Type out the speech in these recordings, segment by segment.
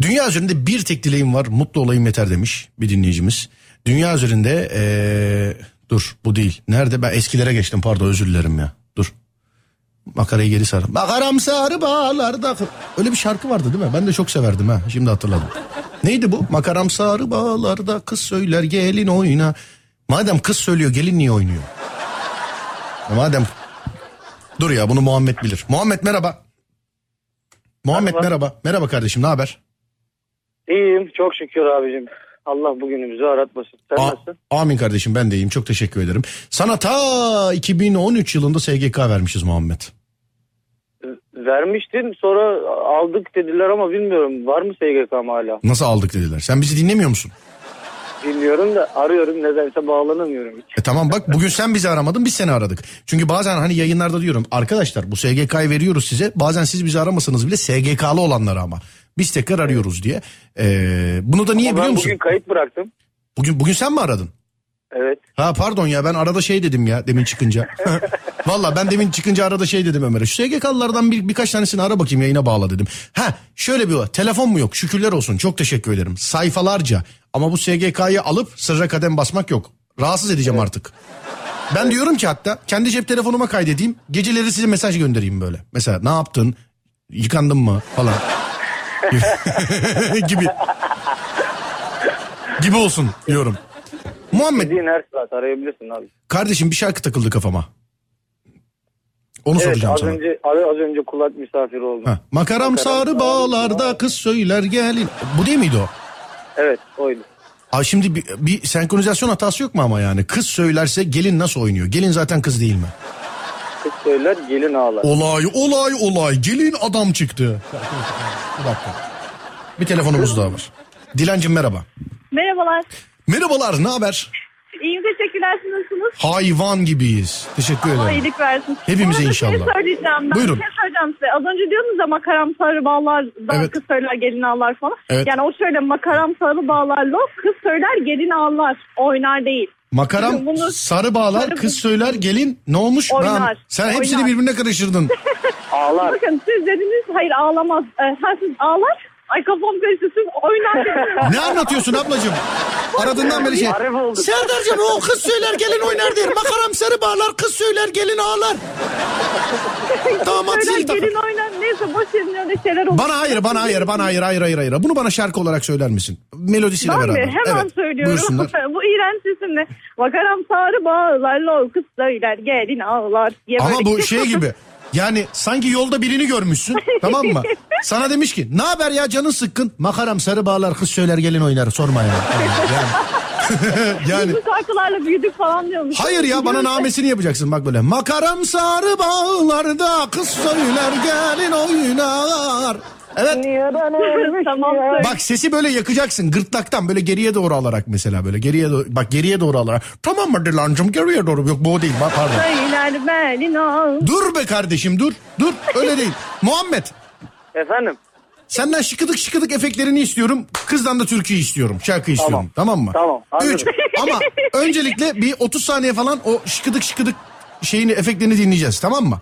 Dünya üzerinde bir tek dileğim var, mutlu olayım yeter demiş bir dinleyicimiz. Dünya üzerinde dur bu değil. Nerede, ben eskilere geçtim, pardon, özür dilerim ya. Dur. Makarayı geri sar. Makaram sarı bağlarda. Öyle bir şarkı vardı değil mi? Ben de çok severdim ha. Şimdi hatırladım. Neydi bu? Makaram sarı bağlarda, kız söyler gelin oyna. Madem kız söylüyor, gelin niye oynuyor? Madem. Dur ya, bunu Muhammed bilir. Muhammed merhaba. Muhammed merhaba. Merhaba kardeşim, ne haber? İyiyim çok şükür abicim. Allah bugünümüzü aratmasın. Sen nasılsın? Amin kardeşim, ben de iyiyim. Çok teşekkür ederim. Sana ta 2013 yılında SGK vermişiz Muhammed. Vermiştin, sonra aldık dediler ama bilmiyorum. Var mı SGK'm hala? Nasıl aldık dediler? Sen bizi dinlemiyor musun? Dinliyorum da arıyorum, nedense bağlanamıyorum hiç. Tamam bak, bugün sen bizi aramadın, biz seni aradık. Çünkü bazen hani yayınlarda diyorum arkadaşlar, bu SGK'yı veriyoruz size. Bazen siz bizi aramasanız bile SGK'lı olanları ama. Biz tekrar arıyoruz diye. Bunu da niye biliyor musun? Bugün kayıt bıraktım. Bugün sen mi aradın? Evet. Ha pardon ya, ben arada şey dedim ya demin çıkınca. Valla ben demin çıkınca arada şey dedim Ömer'e. Şu SGK'lılardan birkaç tanesini ara bakayım, yayına bağla dedim. Ha şöyle bir telefon mu yok? Şükürler olsun, çok teşekkür ederim. Sayfalarca, ama bu SGK'yı alıp sırra kadem basmak yok. Rahatsız edeceğim artık. Ben diyorum ki hatta kendi cep telefonuma kaydedeyim. Geceleri size mesaj göndereyim böyle. Mesela ne yaptın? Yıkandın mı? Falan. gibi olsun diyorum. Muhammed. Her saat arayabilirsin abi. Kardeşim bir şarkı takıldı kafama. Onu soracağım sana. Az önce kulak misafiri oldum. Ha. Makaram sarı bağlarda, kız söyler gelin. Bu değil miydi o? Evet, oydu. Aa, şimdi bir senkronizasyon hatası yok mu ama yani? Kız söylerse gelin nasıl oynuyor? Gelin zaten kız değil mi? Kız söyler gelin ağlar. Olay. Gelin adam çıktı. Bir dakika. Bir telefonumuz daha var. Dilancığım merhaba. Merhabalar, ne haber? İyiyim, teşekkürler, siz nasılsınız? Hayvan gibiyiz. Teşekkür ederim. Allah iyilik versin. Hepimize inşallah. Şey söyleyeceğim ben. Buyurun. Şey söyleyeceğim size. Az önce diyordunuz ya makaram sarı bağlar, evet. Kız söyler gelin ağlar falan. Evet. Yani o şöyle makaram sarı bağlarla kız söyler gelin ağlar. Oynar değil. Makaram sarı bağlar, kız söyler gelin ne olmuş? Oynar. Ben, sen hepsini birbirine karıştırdın. Ağlar. Bakın siz dediniz hayır ağlamaz. Siz ağlar. Ay kafam karıştı, siz oynar. Ne anlatıyorsun ablacığım? Aradığından beri şey. Serdar'cığım o kız söyler gelin oynar der. Makaram sarı bağlar, kız söyler gelin ağlar. Damat zil takar. Gelin oynar, neyse boş yerin öyle şeyler olur. Bana hayır. Bunu bana şarkı olarak söyler misin? Melodisiyle beraber. Ben mi? Hemen söylüyorum. Buyursunlar. Bu iğrenç isimle. Makaram sarı bağlar, kız söyler gelin ağlar. Ama bu şey gibi. Yani sanki yolda birini görmüşsün, tamam mı? Sana demiş ki ne haber ya canın sıkkın? Makaram sarı bağlar, kız söyler gelin oynar, sorma ya. Yani. Bu şarkılarla büyüdük falan diyormuş. Hayır ya, bana namesini yapacaksın bak böyle. Makaram sarı bağlarda, kız söyler gelin oynar. Evet. Bak sesi böyle yakacaksın gırtlaktan, böyle geriye doğru alarak mesela, böyle geriye doğru, bak geriye doğru alarak. Tamam mı Dilancım, geriye doğru, yok bu değil bak, pardon. Dur be kardeşim, dur öyle değil. Muhammed. Efendim. Senden şıkıdık efektlerini istiyorum. Kızdan da türküyü istiyorum. Şarkı istiyorum. Tamam mı? Tamam. Ama öncelikle bir 30 saniye falan o şıkıdık şeyini, efektlerini dinleyeceğiz, tamam mı?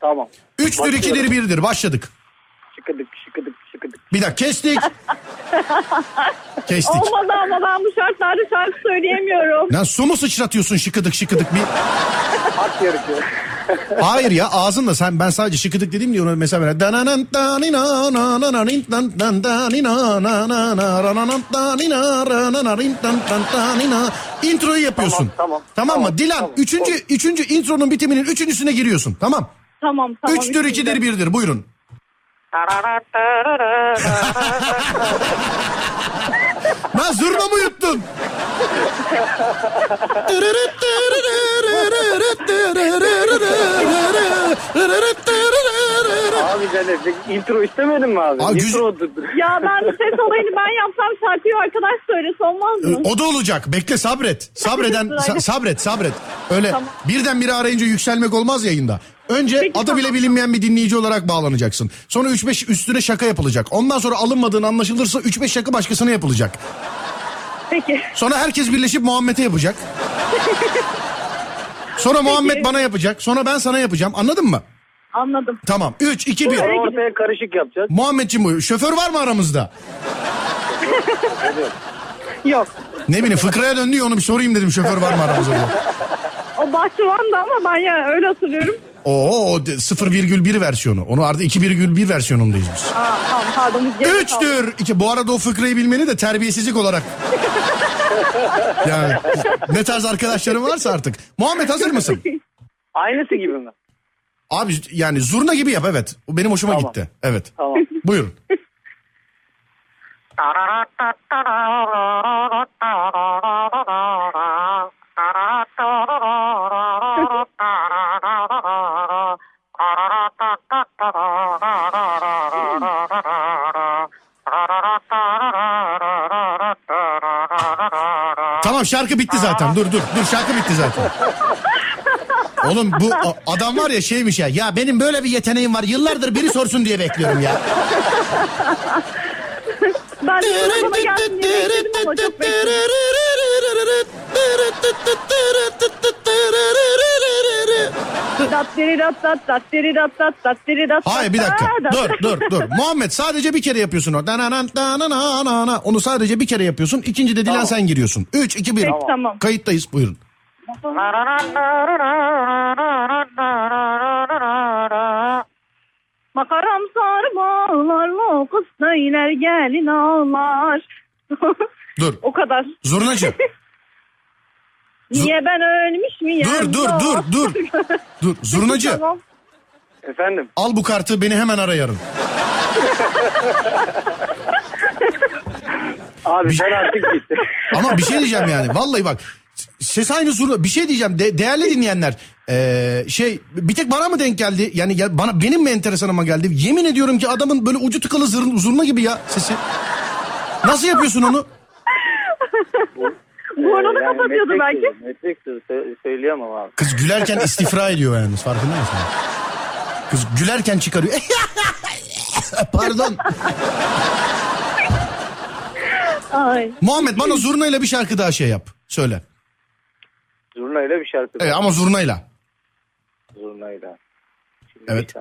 Tamam. 3'tür 2'dir 1'dir, başladık. Şıkıdık. Bir dakika kestik. Olmadı ama ben bu şartlarda şarkı söyleyemiyorum. Lan su mu sıçratıyorsun şıkıdık bir? Hak yarışıyor. Hayır ya, ağzınla sen, ben sadece şıkıdık dedim diye ona mesela böyle introyu yapıyorsun. Tamam mı? Dilan 3. intronun bitiminin 3.'üne giriyorsun. Tamam. 3'tür 2'dir 1'dir. Buyurun. Lan zurna mı yuttun? Abi sen intro istemedin mi abi? Ya ben ses olayını ben yapsam şarkıyı arkadaş söylese olmaz mı? O da olacak. Bekle, sabret. Sabret. Öyle tamam. Birdenbire arayınca yükselmek olmaz yayında. Önce peki, adı bile bilinmeyen bir dinleyici olarak bağlanacaksın. Sonra 3-5 üstüne şaka yapılacak. Ondan sonra alınmadığın anlaşılırsa 3-5 şaka başkasına yapılacak. Peki. Sonra herkes birleşip Muhammed'e yapacak. Sonra peki. Muhammed bana yapacak. Sonra ben sana yapacağım. Anladın mı? Anladım. Tamam. 3-2-1. Ortaya karışık yapacağız. Muhammedciğim, şoför var mı aramızda? Yok. Ne bileyim, fıkraya döndü ya, onu bir sorayım dedim, şoför var mı aramızda? O bahçıvandı ama ben yani öyle hatırlıyorum. Oo, 0,1 versiyonu. Onu artık 2,1 versiyonundayız biz. Aa, tamam, pardon. 3'tür. Bu arada o fıkrayı bilmeni de terbiyesizlik olarak. Yani ne tarz arkadaşlarım varsa artık. Muhammed, hazır mısın? Aynısı gibi mi? Abi yani zurna gibi yap, evet. O benim hoşuma tamam gitti. Evet. Tamam. Buyurun. Tamam, şarkı bitti zaten. Dur şarkı bitti zaten. Oğlum bu adam var ya, şeymiş ya. Ya benim böyle bir yeteneğim var. Yıllardır biri sorsun diye bekliyorum ya. Ben hayır, bir dakika. Dur. Muhammed, sadece bir kere yapıyorsun o. Onu sadece bir kere yapıyorsun. İkinci de Dilan sen giriyorsun. 3, 2, 1. Tamam. Kayıttayız, buyurun. Makaram sarmalarla kız söyler gelin ağlar. Dur. O kadar. Zurnacı. Niye ben ölmüş miyim? Dur. Zurnacı. Efendim. Al bu kartı, beni hemen ara yarın. Abi sen artık gitti. Ama bir şey diyeceğim yani. Vallahi bak. Ses aynı zurna. Bir şey diyeceğim. Değerli dinleyenler. Bir tek bana mı denk geldi? Yani benim mi enteresanıma geldi? Yemin ediyorum ki adamın böyle ucu tıkalı zurna gibi ya sesi. Nasıl yapıyorsun onu? Burnunu kapatıyordu belki. Metriktir, söyleyemem abi. Kız gülerken istifra ediyor yalnız, farkında mısın? Kız gülerken çıkarıyor. Pardon. Ay. Muhammed, bana zurnayla bir şarkı daha yap. Söyle. Zurnayla bir şarkı daha. Evet, ama zurnayla. Zurnayla. Şimdi evet.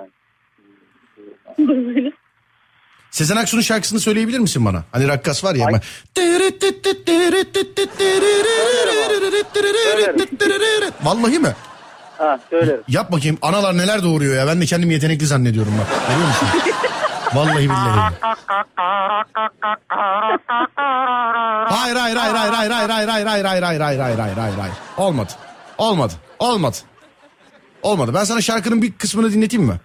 Zurnayla. Sezen Aksu'nun şarkısını söyleyebilir misin bana? Hani rakkas var ya. Ay. Vallahi mi? Ha, söylerim. Yap bakayım. Analar neler doğuruyor ya. Ben de kendimi yetenekli zannediyorum bak. Görüyor musun? Vallahi billahi. Hayır. Olmadı. Ben sana şarkının bir kısmını dinleteyim mi?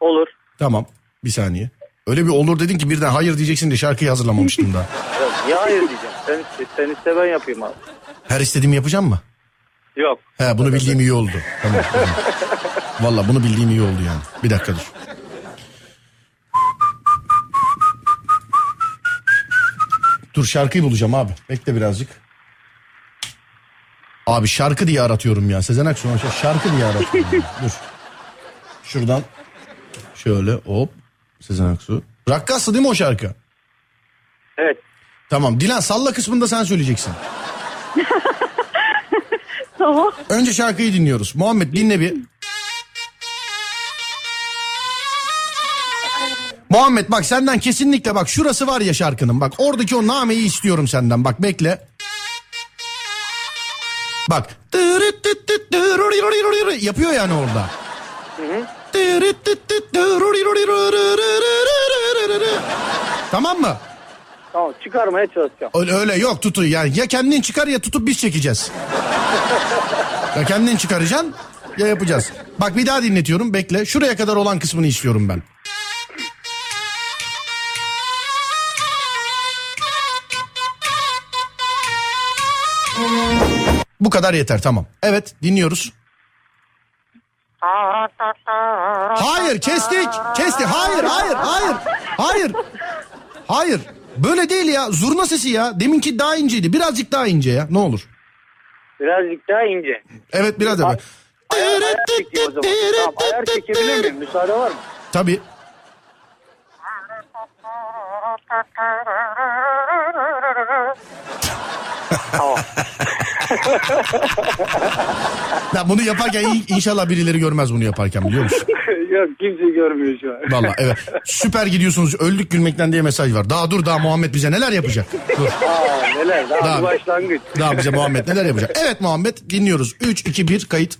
Olur. Tamam. Bir saniye. Öyle bir olur dedin ki birden hayır diyeceksin de şarkıyı hazırlamamıştım daha. Yok, niye hayır diyeceğim? Sen iste, ben yapayım abi. Her istediğimi yapacağım mı? Yok. He, bunu bildiğim iyi oldu. Tamam. Valla bunu bildiğim iyi oldu yani. Bir dakika dur. Dur, şarkıyı bulacağım abi. Bekle birazcık. Abi şarkı diye aratıyorum ya. Sezen Aksu şarkı diye aratıyorum. Dur. Şuradan şöyle hop. Sezen Aksu. Rakkaslı değil mi o şarkı? Evet. Tamam. Dilan, salla kısmında sen söyleyeceksin. Tamam. Önce şarkıyı dinliyoruz. Muhammed, dinle bir. Muhammed, bak senden kesinlikle, bak şurası var ya şarkının. Bak oradaki o nameyi istiyorum senden. Bak bekle. Bak. Yapıyor yani orada. Hı. Tamam mı? Tamam, çıkarmaya çalışacağım. Öyle yok, tutu yani, ya kendin çıkar ya tutup biz çekeceğiz. Ya kendin çıkaracaksın ya yapacağız. Bak bir daha dinletiyorum, bekle. Şuraya kadar olan kısmını istiyorum ben. Bu kadar yeter, tamam. Evet, dinliyoruz. Hayır, kestik. Hayır. Böyle değil ya, zurna sesi ya. Deminki daha inceydi, birazcık daha ince ya, ne olur. Birazcık daha ince. Evet, biraz daha. Ayar çekeyim o zaman. Tamam, ayar çekebilir miyim? Müsaade var mı? Tabii. Tamam. Ya bunu yaparken inşallah birileri görmez bunu yaparken, biliyor musun? Yok, kimse görmüyor şu an. Vallahi evet. Süper gidiyorsunuz. Öldük gülmekten diye mesaj var. Daha dur, daha Muhammed bize neler yapacak? Dur. Aa, neler? Daha başlangıç. Daha bize Muhammed neler yapacak? Evet Muhammed, dinliyoruz. 3, 2, 1 kayıt.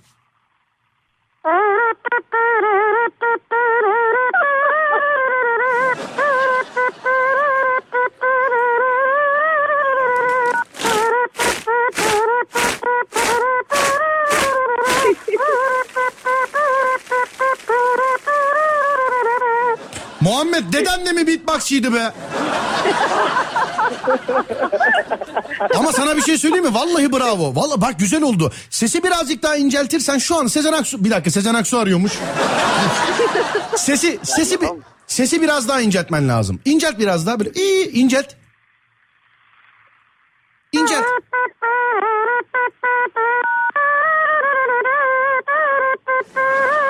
Muhammed, deden de mi beatboxçıydı be? Ama sana bir şey söyleyeyim mi? Vallahi bravo. Vallahi bak, güzel oldu. Sesi birazcık daha inceltirsen şu an Sezen Aksu... Bir dakika, Sezen Aksu arıyormuş. Sesi biraz daha inceltmen lazım. İncelt biraz daha. Böyle. İyi, incelt. İncelt.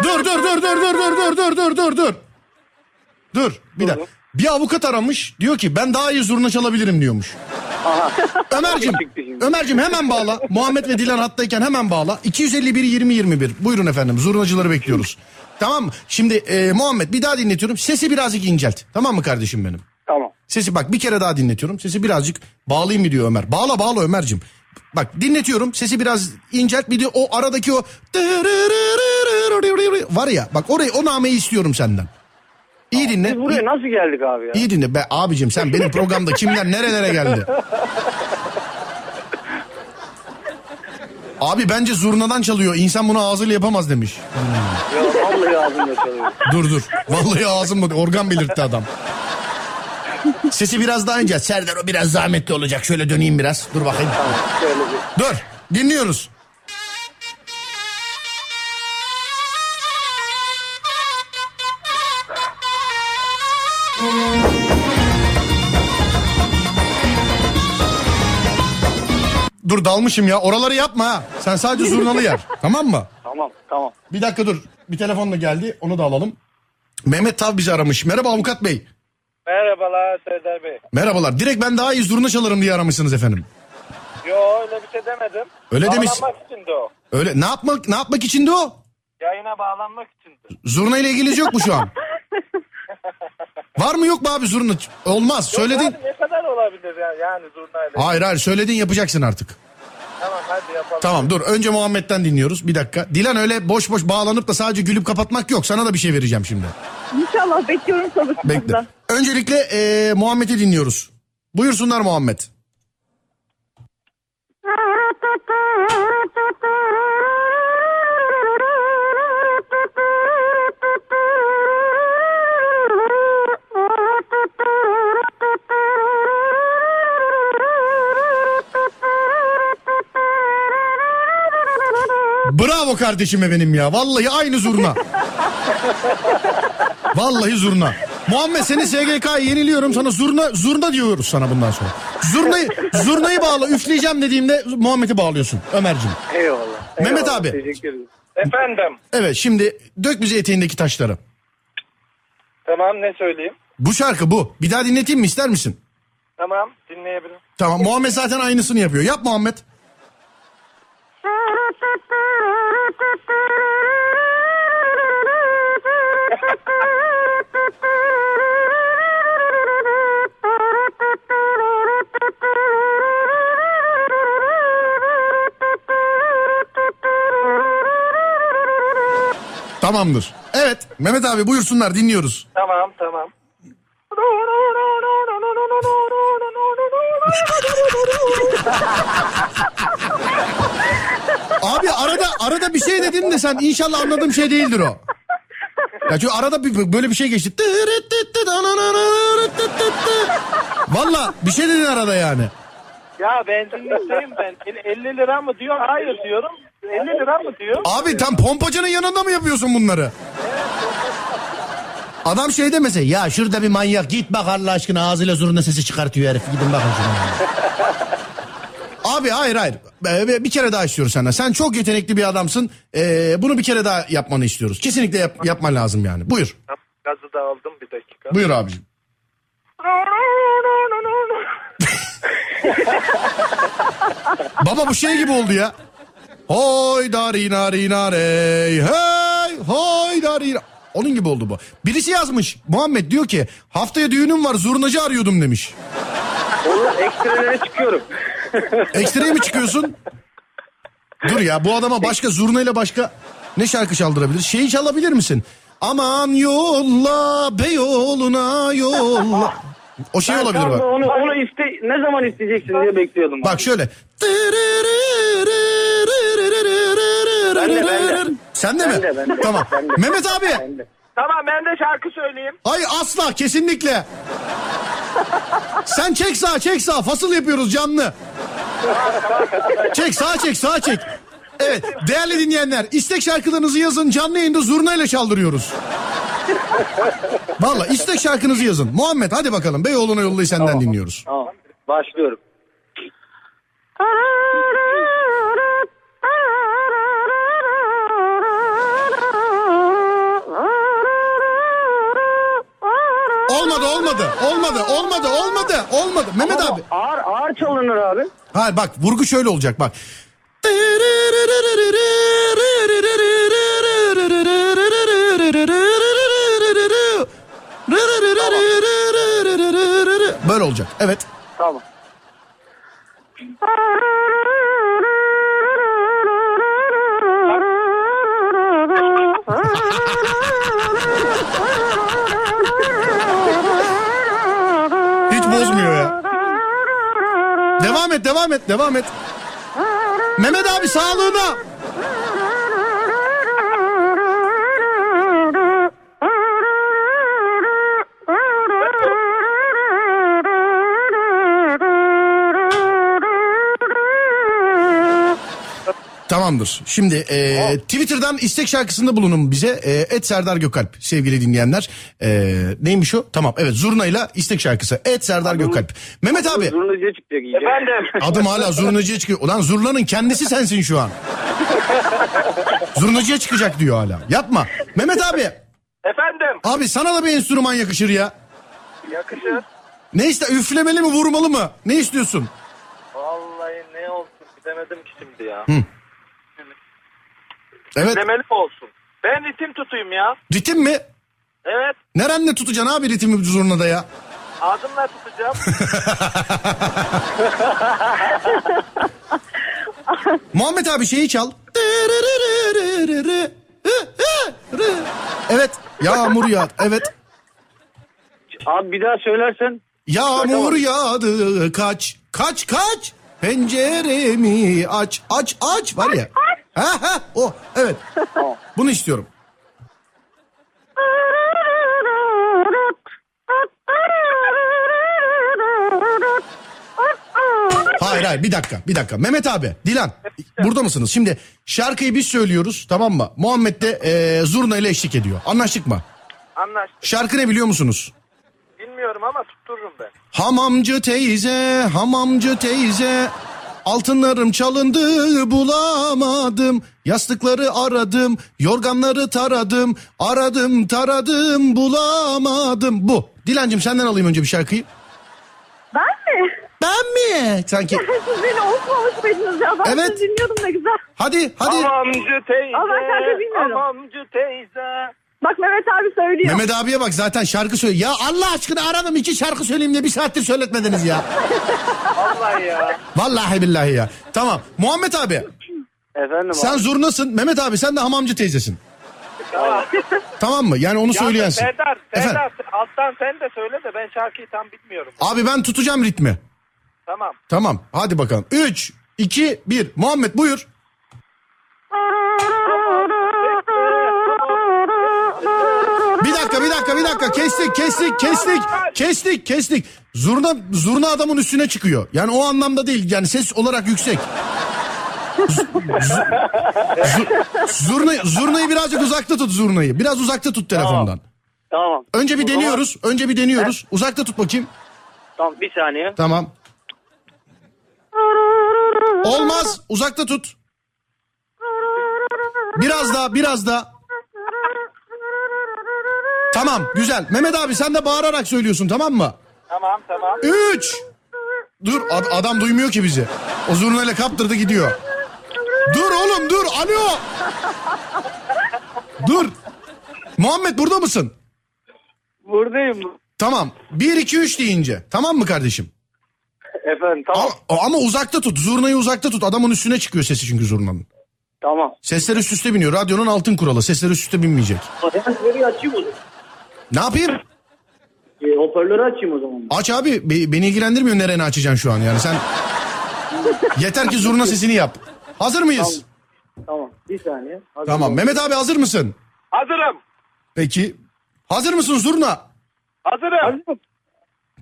Dur. Dur bir dakika. Bir avukat aramış, diyor ki ben daha iyi zurna çalabilirim diyormuş. Aha. Ömerciğim hemen bağla. Muhammed ve Dilan hattayken hemen bağla. 251-20-21. Buyurun efendim, zurnacıları bekliyoruz. Tamam mı? Şimdi Muhammed, bir daha dinletiyorum. Sesi birazcık incelt. Tamam mı kardeşim benim? Tamam. Sesi bak, bir kere daha dinletiyorum. Sesi birazcık bağlayayım mı diyor Ömer. Bağla Ömerciğim. Bak, dinletiyorum. Sesi biraz incelt. Bir de o aradaki o var ya, bak orayı, o nameyi istiyorum senden. İyi dinle. Biz buraya nasıl geldik abi ya? İyi dinle. Be abicim, sen benim programda kimler nerelere geldi? Abi bence zurnadan çalıyor. İnsan bunu ağzıyla yapamaz demiş. Ya vallahi ağzımla çalıyor. Dur. Vallahi ağzımla. Organ belirtti adam. Sesi biraz daha ince. Serdar, o biraz zahmetli olacak. Şöyle döneyim biraz. Dur bakayım. Dur. Dinliyoruz. Dur, dalmışım ya. Oraları yapma ha. Sen sadece zurnalı yer. Tamam mı? Tamam. Bir dakika dur. Bir telefonla geldi. Onu da alalım. Mehmet Tav bizi aramış. Merhaba Avukat Bey. Merhabalar Serdar Bey. Merhabalar. Direkt ben daha iyi zurna çalarım diye aramışsınız efendim. Yo, öyle bir şey demedim. Öyle demiş. Bağlanmak içindi o. Öyle. Ne yapmak içindi o? Yayına bağlanmak içindi. Zurna ile ilginiz yok mu şu an? Var mı yok mu abi zurna? Olmaz. Yok, söyledin. Ne kadar olabilir yani zurnayla? Hayır, söyledin, yapacaksın artık. Tamam, hadi yapalım. Tamam, dur, önce Muhammed'den dinliyoruz. Bir dakika. Dilan, öyle boş boş bağlanıp da sadece gülüp kapatmak yok. Sana da bir şey vereceğim şimdi. İnşallah, bekliyorum sorusundan. Bekle. Öncelikle Muhammed'i dinliyoruz. Buyursunlar Muhammed. Bravo kardeşime benim ya. Vallahi aynı zurna. Vallahi zurna. Muhammed, seni SGK'ya yeniliyorum. Sana zurna diyoruz sana bundan sonra. Zurnayı bağla. Üfleyeceğim dediğimde Muhammed'i bağlıyorsun Ömerciğim. Eyvallah. Mehmet abi. Teşekkür ederim. Efendim. Evet, şimdi dök bize eteğindeki taşları. Tamam, ne söyleyeyim? Bu şarkı bu. Bir daha dinleteyim mi, ister misin? Tamam, dinleyebilirim. Tamam, Muhammed zaten aynısını yapıyor. Yap Muhammed. Tamamdır. Evet Mehmet abi, buyursunlar, dinliyoruz. Tamam. Abi arada bir şey dedin de sen, inşallah anladığım şey değildir o. Ya çünkü arada böyle bir şey geçti. Valla bir şey dedin arada yani. Ya benzinlikteyim ben. 50 lira mı diyor? Hayır diyorum. 50 lira mı diyor? Abi tam pompacının yanında mı yapıyorsun bunları? Adam şey demese ya, şurada bir manyak, git bak Allah aşkına, ağzıyla zurna sesi çıkartıyor herif, gidin bakın şuna. Abi hayır. Bir kere daha istiyoruz senden. Sen çok yetenekli bir adamsın. Bunu bir kere daha yapmanı istiyoruz. Kesinlikle yapman lazım yani. Buyur. Gazı da aldım, bir dakika. Buyur abiciğim. Baba bu şey gibi oldu ya. Hoy darinari narey, hey hoy darinari. Onun gibi oldu bu. Birisi yazmış. Muhammed diyor ki haftaya düğünüm var, zurnacı arıyordum demiş. Valla ekstrelere çıkıyorum. Ekstreye mi çıkıyorsun? Dur ya, bu adama başka zurnayla başka ne şarkı çaldırabilir? Şeyi çalabilir misin? Aman yolla Beyoğlu'na yolla. O şey ben olabilir bak. Onu ne zaman isteyeceksin diye bekliyordum. Bak abi. Şöyle. Ben de. Sen de mi? Ben de. Tamam. Ben de. Mehmet abi. Ben de. Tamam, ben de şarkı söyleyeyim. Hayır, asla, kesinlikle. Sen çek sağa, çek sağa. Fasıl yapıyoruz canlı. Çek sağa, çek sağa, çek. Evet değerli dinleyenler, istek şarkılarınızı yazın, canlı yayında zurnayla çaldırıyoruz. Vallahi istek şarkınızı yazın. Muhammed hadi bakalım, Beyoğlu'na yollayı senden dinliyoruz. Tamam, başlıyorum. Olmadı. Mehmet abi. Ağır çalınır abi. Hayır bak, vurgu şöyle olacak bak. Böyle olacak. Evet. Tamam. Hiç bozmuyor ya. Devam et. Mehmet abi sağlığına. Tamamdır. Şimdi Twitter'dan istek şarkısında bulunun bize. @Serdar Gökalp sevgili dinleyenler. Neymiş o? Tamam, evet, zurnayla istek şarkısı. @Serdar Gökalp. Mehmet abi. Zurnacıya çıkacak iyice. Efendim. Adım hala zurnacıya çıkıyor. Ulan zurnanın kendisi sensin şu an. Zurnacıya çıkacak diyor hala. Yapma. Mehmet abi. Efendim. Abi sana da bir enstrüman yakışır ya. Yakışır. Ne ister? Üflemeli mi, vurmalı mı? Ne istiyorsun? Vallahi ne olsun bilemedim ki şimdi ya. Hı. Evet. Demeli olsun. Ben ritim tutayım ya. Ritim mi? Evet. Nerenle tutacaksın abi ritimi zurnada ya? Ağzımla tutacağım. Muhammed abi şeyi çal. Evet. Yağmur yağdı. Evet. Abi bir daha söylersen. Yağmur yağdı. Kaç. Penceremi aç. Var ya. Ha, o, evet. Bunu istiyorum. Hayır, bir dakika. Mehmet abi, Dilan, burada mısınız? Şimdi şarkıyı biz söylüyoruz, tamam mı? Muhammed de zurna ile eşlik ediyor. Anlaştık mı? Anlaştık. Şarkı ne biliyor musunuz? Bilmiyorum ama tuttururum ben. Hamamcı teyze. Altınlarım çalındı bulamadım, yastıkları aradım, yorganları taradım, aradım bulamadım. Bu. Dilancığım senden alayım önce bir şarkıyı. Ben mi? Sanki. Siz beni okumamış mıydınız ya? Ben evet. Dinliyordum ne güzel. Hadi. Amamcı teyze. Bak Mehmet abi söylüyor. Mehmet abiye bak, zaten şarkı söylüyor. Ya Allah aşkına aradım, iki şarkı söyleyeyim diye bir saattir söyletmediniz ya. Vallahi billahi ya. Tamam. Muhammed abi. Efendim. Sen abi. Zurnasın. Mehmet abi sen de hamamcı teyzesin. Tamam mı? Yani onu söyleyensin. Serdar alttan sen de söyle de ben şarkıyı tam bilmiyorum. Abi ben tutacağım ritmi. Tamam. Hadi bakalım. 3, 2, 1. Muhammed buyur. Bir dakika. Kestik. Zurna adamın üstüne çıkıyor. Yani o anlamda değil. Yani ses olarak yüksek. Zurnayı birazcık uzakta tut zurnayı. Biraz uzakta tut telefondan. Tamam. Önce bir deniyoruz. He? Uzakta tut bakayım. Tamam, bir saniye. Tamam. Olmaz. Uzakta tut. Biraz daha. Tamam, güzel. Mehmet abi sen de bağırarak söylüyorsun, tamam mı? Tamam. 3. Dur, adam duymuyor ki bizi. O zurnayla kaptırdı gidiyor. Dur oğlum dur. Alo. Dur. Muhammed burada mısın? Buradayım. Tamam. 1 2 3 deyince. Tamam mı kardeşim? Efendim tamam. Ama uzakta tut. Zurnayı uzakta tut. Adamın üstüne çıkıyor sesi çünkü zurnanın. Tamam. Sesler üst üste biniyor. Radyonun altın kuralı. Sesler üst üste binmeyecek. Hoparlörü açayım o zaman. Ne yapayım? Hoparlörü açayım o zaman. Aç abi. Beni ilgilendirmiyor nereye açacaksın şu an yani sen. Yeter ki zurna sesini yap. Hazır mıyız? Tamam. Bir saniye. Hazır tamam. Mı? Mehmet abi hazır mısın? Hazırım. Peki. Hazır mısın zurna? Hazırım.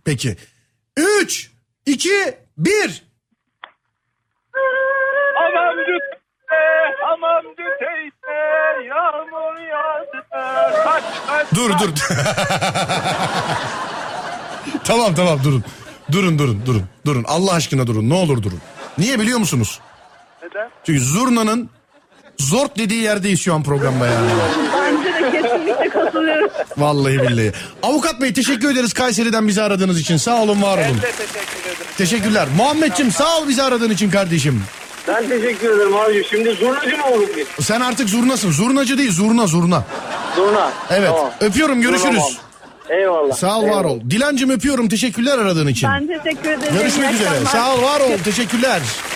Peki. 3 2 1 Anam düt. Hamam düteyde yağmur yağdı. Kaç. Dur. Tamam durun. Durun. Allah aşkına durun. Ne olur durun. Niye biliyor musunuz? Neden? Çünkü zurnanın zort dediği yerdeyiz şu an programda yani. Bence de kesinlikle katılıyorum. Vallahi billahi. Avukat Bey teşekkür ederiz Kayseri'den bizi aradığınız için. Sağ olun, var olun. Ben de teşekkür ederim. Teşekkürler. Muhammedciğim sağ ol bizi aradığın için kardeşim. Ben teşekkür ederim abi. Şimdi zurnacı mı olduk biz? Sen artık zurnasın. Zurnacı değil, zurna. Zurna. Evet. Tamam. Öpüyorum, görüşürüz. Tamam. Eyvallah. Sağ ol, var ol. Dilancım öpüyorum, teşekkürler aradığın için. Ben teşekkür ederim. Görüşmek üzere. Sağ ol, var ol. Teşekkürler.